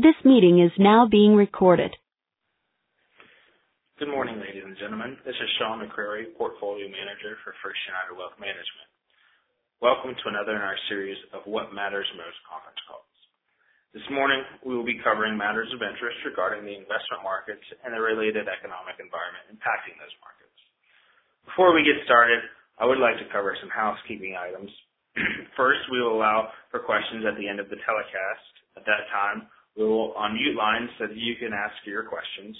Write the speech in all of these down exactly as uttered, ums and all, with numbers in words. This meeting is now being recorded. Good morning, ladies and gentlemen. This is Sean McCrary, Portfolio Manager for First United Wealth Management. Welcome to another in our series of What Matters Most conference calls. This morning, we will be covering matters of interest regarding the investment markets and the related economic environment impacting those markets. Before we get started, I would like to cover some housekeeping items. First, we will allow for questions at the end of the telecast. At that time, we will unmute lines so that you can ask your questions.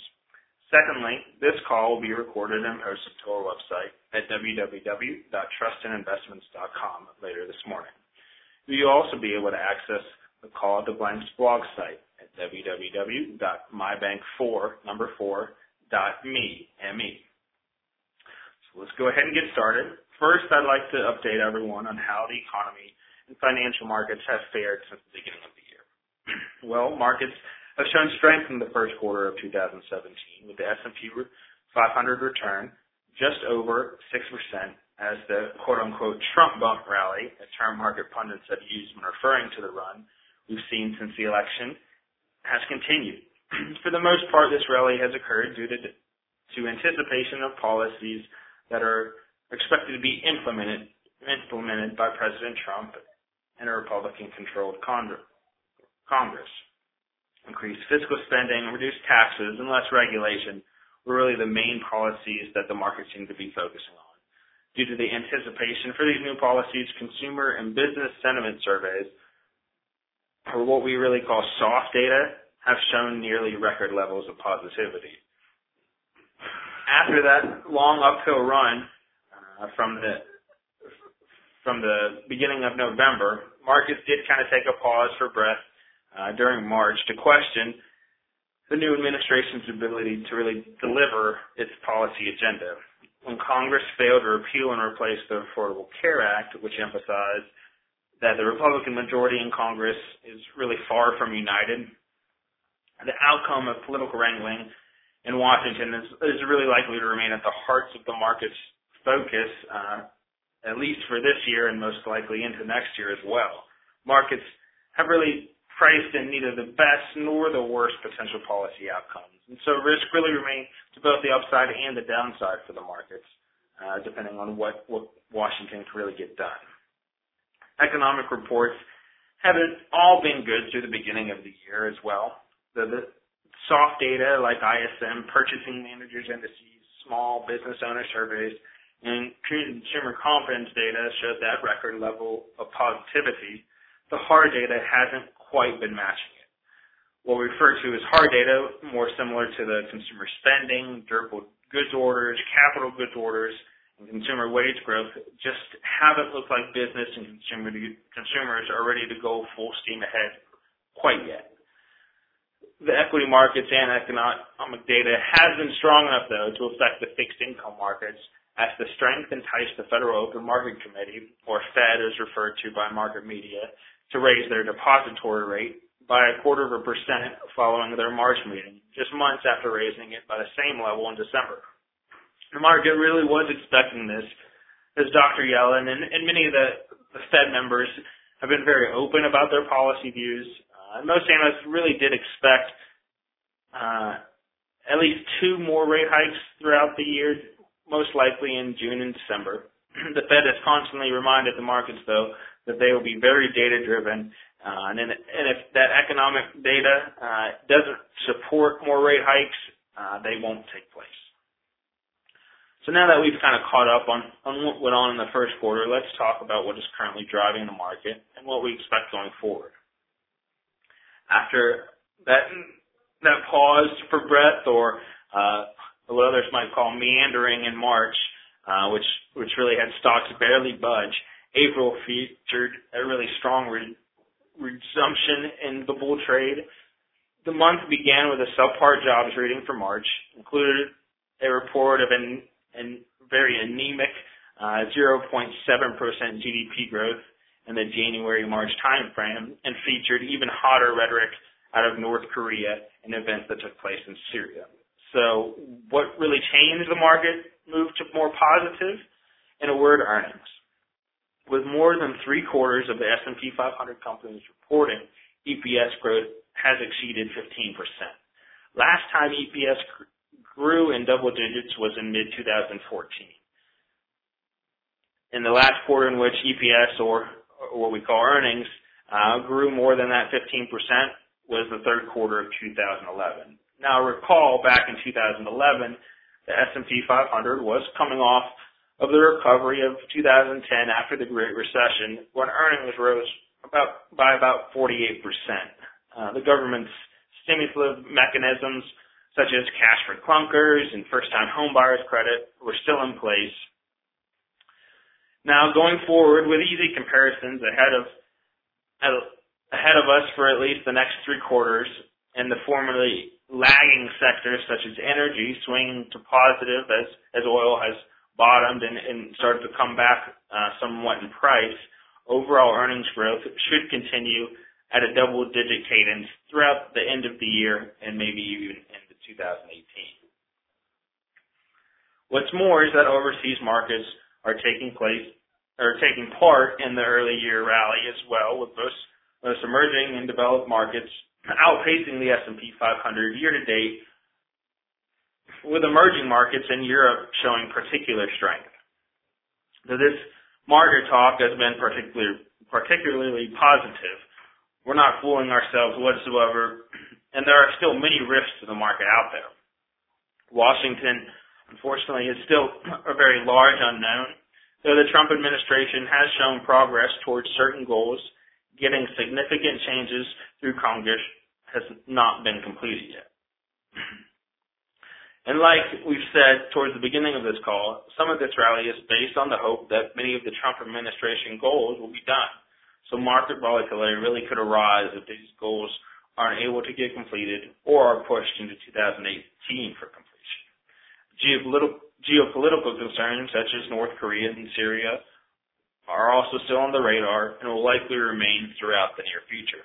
Secondly, this call will be recorded and posted to our website at w w w dot trust and investments dot com later this morning. You'll also be able to access the Call at the Blank's blog site at w w w dot my bank four number four dot me. So let's go ahead and get started. First, I'd like to update everyone on how the economy and financial markets have fared since the beginning of the year. Well, markets have shown strength in the first quarter of two thousand seventeen, with the S and P five hundred return just over six percent as the quote-unquote Trump bump rally, a term market pundits have used when referring to the run we've seen since the election, has continued. For the most part, this rally has occurred due to, to anticipation of policies that are expected to be implemented implemented by President Trump and a Republican-controlled Congress. Congress. Increased fiscal spending, reduced taxes, and less regulation were really the main policies that the market seemed to be focusing on. Due to the anticipation for these new policies, consumer and business sentiment surveys, or what we really call soft data, have shown nearly record levels of positivity. After that long uphill run uh, from the from the beginning of November, markets did kind of take a pause for breath Uh, during March to question the new administration's ability to really deliver its policy agenda. When Congress failed to repeal and replace the Affordable Care Act, which emphasized that the Republican majority in Congress is really far from united, the outcome of political wrangling in Washington is, is really likely to remain at the hearts of the market's focus, uh, at least for this year and most likely into next year as well. Markets have really priced in neither the best nor the worst potential policy outcomes. And so risk really remains to both the upside and the downside for the markets, uh, depending on what, what Washington can really get done. Economic reports have all been good through the beginning of the year as well. The, the soft data like I S M, purchasing managers indices, small business owner surveys, and consumer confidence data showed that record level of positivity. The hard data hasn't quite been matching it. What we refer to as hard data, more similar to the consumer spending, durable goods orders, capital goods orders, and consumer wage growth, just haven't looked like business and consumer consumers are ready to go full steam ahead quite yet. The equity markets and economic data has been strong enough, though, to affect the fixed income markets as the strength enticed the Federal Open Market Committee, or Fed as referred to by market media, to raise their depository rate by a quarter of a percent following their March meeting, just months after raising it by the same level in December. The market really was expecting this, as Doctor Yellen and, and many of the, the Fed members have been very open about their policy views. Uh, and most analysts really did expect uh, at least two more rate hikes throughout the year, most likely in June and December. The Fed has constantly reminded the markets, though, that they will be very data-driven, uh, and, and if that economic data uh, doesn't support more rate hikes, uh, they won't take place. So now that we've kind of caught up on, on what went on in the first quarter, let's talk about what is currently driving the market and what we expect going forward. After that, that pause for breath, or uh, what others might call meandering in March, uh, which, which really had stocks barely budge, April featured a really strong re- resumption in the bull trade. The month began with a subpar jobs reading for March, included a report of an, an very anemic uh, zero point seven percent G D P growth in the January-March time frame, and featured even hotter rhetoric out of North Korea and events that took place in Syria. So what really changed the market moved to more positive, in a word, earnings. With more than three quarters of the S and P five hundred companies reporting, E P S growth has exceeded fifteen percent. Last time E P S grew in double digits was in mid twenty fourteen. In the last quarter in which E P S, or, or what we call earnings, uh, grew more than that fifteen percent was the third quarter of two thousand eleven. Now recall back in two thousand eleven, the S and P five hundred was coming off of the recovery of two thousand ten after the Great Recession, when earnings rose about by about forty-eight percent. Uh, the government's stimulative mechanisms, such as cash for clunkers and first-time homebuyers credit, were still in place. Now, going forward with easy comparisons ahead of ahead of us for at least the next three quarters, and the formerly lagging sectors such as energy swinging to positive as as oil has bottomed and, and started to come back uh, somewhat in price, overall earnings growth should continue at a double-digit cadence throughout the end of the year and maybe even into two thousand eighteen. What's more is that overseas markets are taking place or taking part in the early year rally as well, with most, most emerging and developed markets outpacing the S and P five hundred year-to-date, with emerging markets in Europe showing particular strength. So this market talk has been particular, particularly positive. We're not fooling ourselves whatsoever, and there are still many risks to the market out there. Washington, unfortunately, is still a very large unknown, though the Trump administration has shown progress towards certain goals. Getting significant changes through Congress has not been completed yet. And like we've said towards the beginning of this call, some of this rally is based on the hope that many of the Trump administration goals will be done. So market volatility really could arise if these goals aren't able to get completed or are pushed into two thousand eighteen for completion. Geopolitical, geopolitical concerns such as North Korea and Syria are also still on the radar and will likely remain throughout the near future.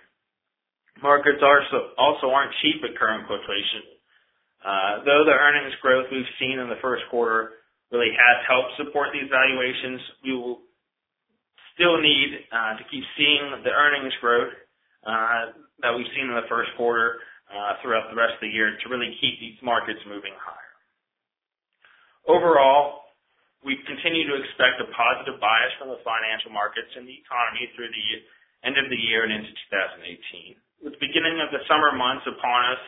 Markets are so, also aren't cheap at current quotation. Uh, though the earnings growth we've seen in the first quarter really has helped support these valuations, we will still need uh, to keep seeing the earnings growth uh, that we've seen in the first quarter uh, throughout the rest of the year to really keep these markets moving higher. Overall, we continue to expect a positive bias from the financial markets and the economy through the end of the year and into two thousand eighteen. With the beginning of the summer months upon us,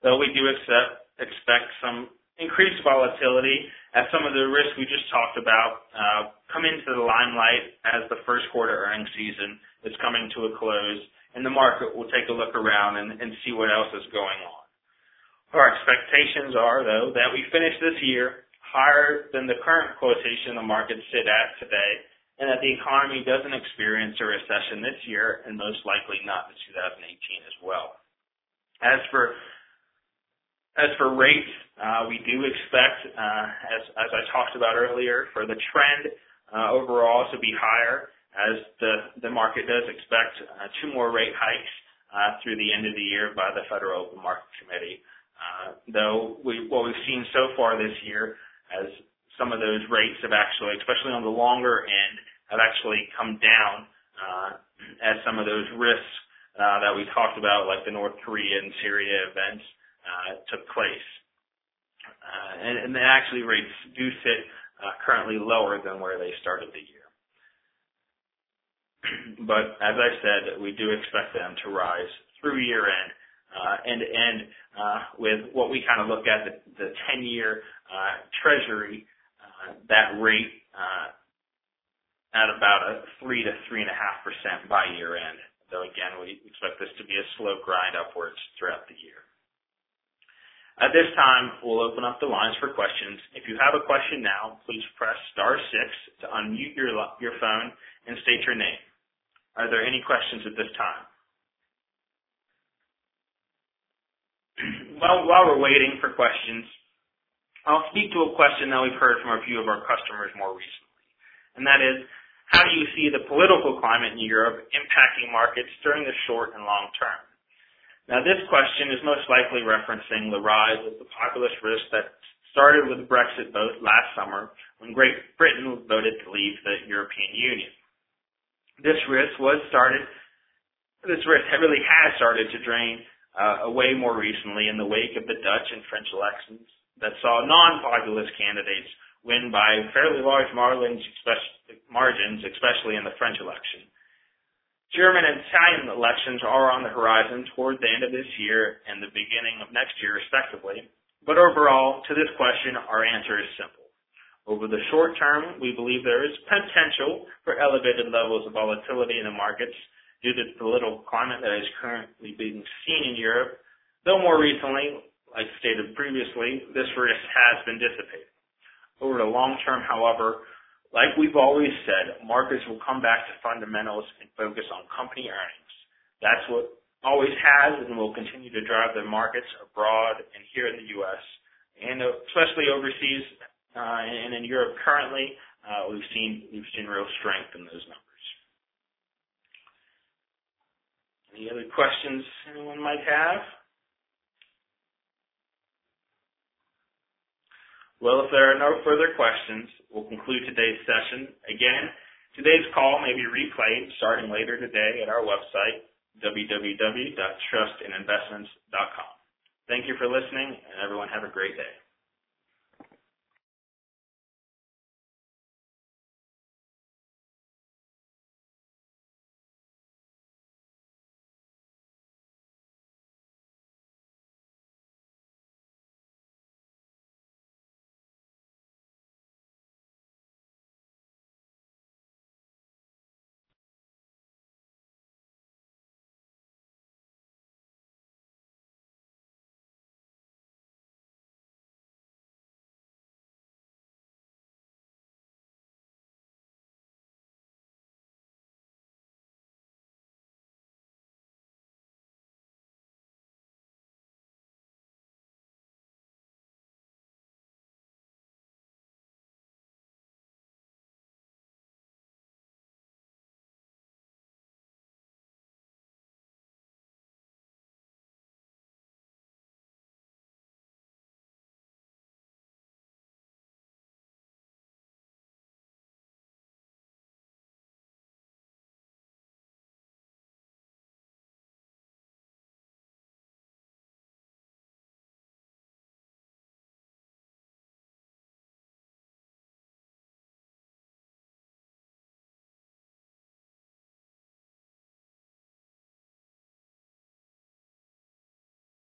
though we do accept expect some increased volatility as some of the risks we just talked about uh, come into the limelight as the first quarter earnings season is coming to a close, and the market will take a look around and, and see what else is going on. Our expectations are, though, that we finish this year higher than the current quotation the markets sit at today, and that the economy doesn't experience a recession this year, and most likely not in two thousand eighteen as well. As for As for rates, uh, we do expect, uh, as, as I talked about earlier, for the trend uh, overall to be higher, as the, the market does expect uh, two more rate hikes uh, through the end of the year by the Federal Open Market Committee. Uh, though we, what we've seen so far this year, as some of those rates have actually, especially on the longer end, have actually come down uh, as some of those risks uh, that we talked about, like the North Korea and Syria events, Uh, took place. Uh, and, and actually rates do sit uh, currently lower than where they started the year. But as I said, we do expect them to rise through year end uh, and end uh, with what we kind of look at the, the ten-year uh, treasury, uh, that rate uh, at about a three to three point five percent by year end. Though again, we expect this to be a slow grind upwards throughout the year. At this time, we'll open up the lines for questions. If you have a question now, please press star six to unmute your your phone and state your name. Are there any questions at this time? Well, while we're waiting for questions, I'll speak to a question that we've heard from a few of our customers more recently, and that is, how do you see the political climate in Europe impacting markets during the short and long term? Now, this question is most likely referencing the rise of the populist risk that started with the Brexit vote last summer when Great Britain voted to leave the European Union. This risk was started, this risk really has started to drain uh, away more recently in the wake of the Dutch and French elections that saw non-populist candidates win by fairly large margins, especially in the French election. German and Italian elections are on the horizon toward the end of this year and the beginning of next year, respectively. But overall, to this question, our answer is simple. Over the short term, we believe there is potential for elevated levels of volatility in the markets due to the political climate that is currently being seen in Europe, though more recently, like stated previously, this risk has been dissipated. Over the long term, however, like we've always said, markets will come back to fundamentals and focus on company earnings. That's what always has and will continue to drive the markets abroad and here in the U S and especially overseas uh, and in Europe currently. Uh, we've seen we've seen real strength in those numbers. Any other questions anyone might have? Well, if there are no further questions, we'll conclude today's session. Again, today's call may be replayed starting later today at our website, w w w dot trust and investments dot com. Thank you for listening, and everyone have a great day.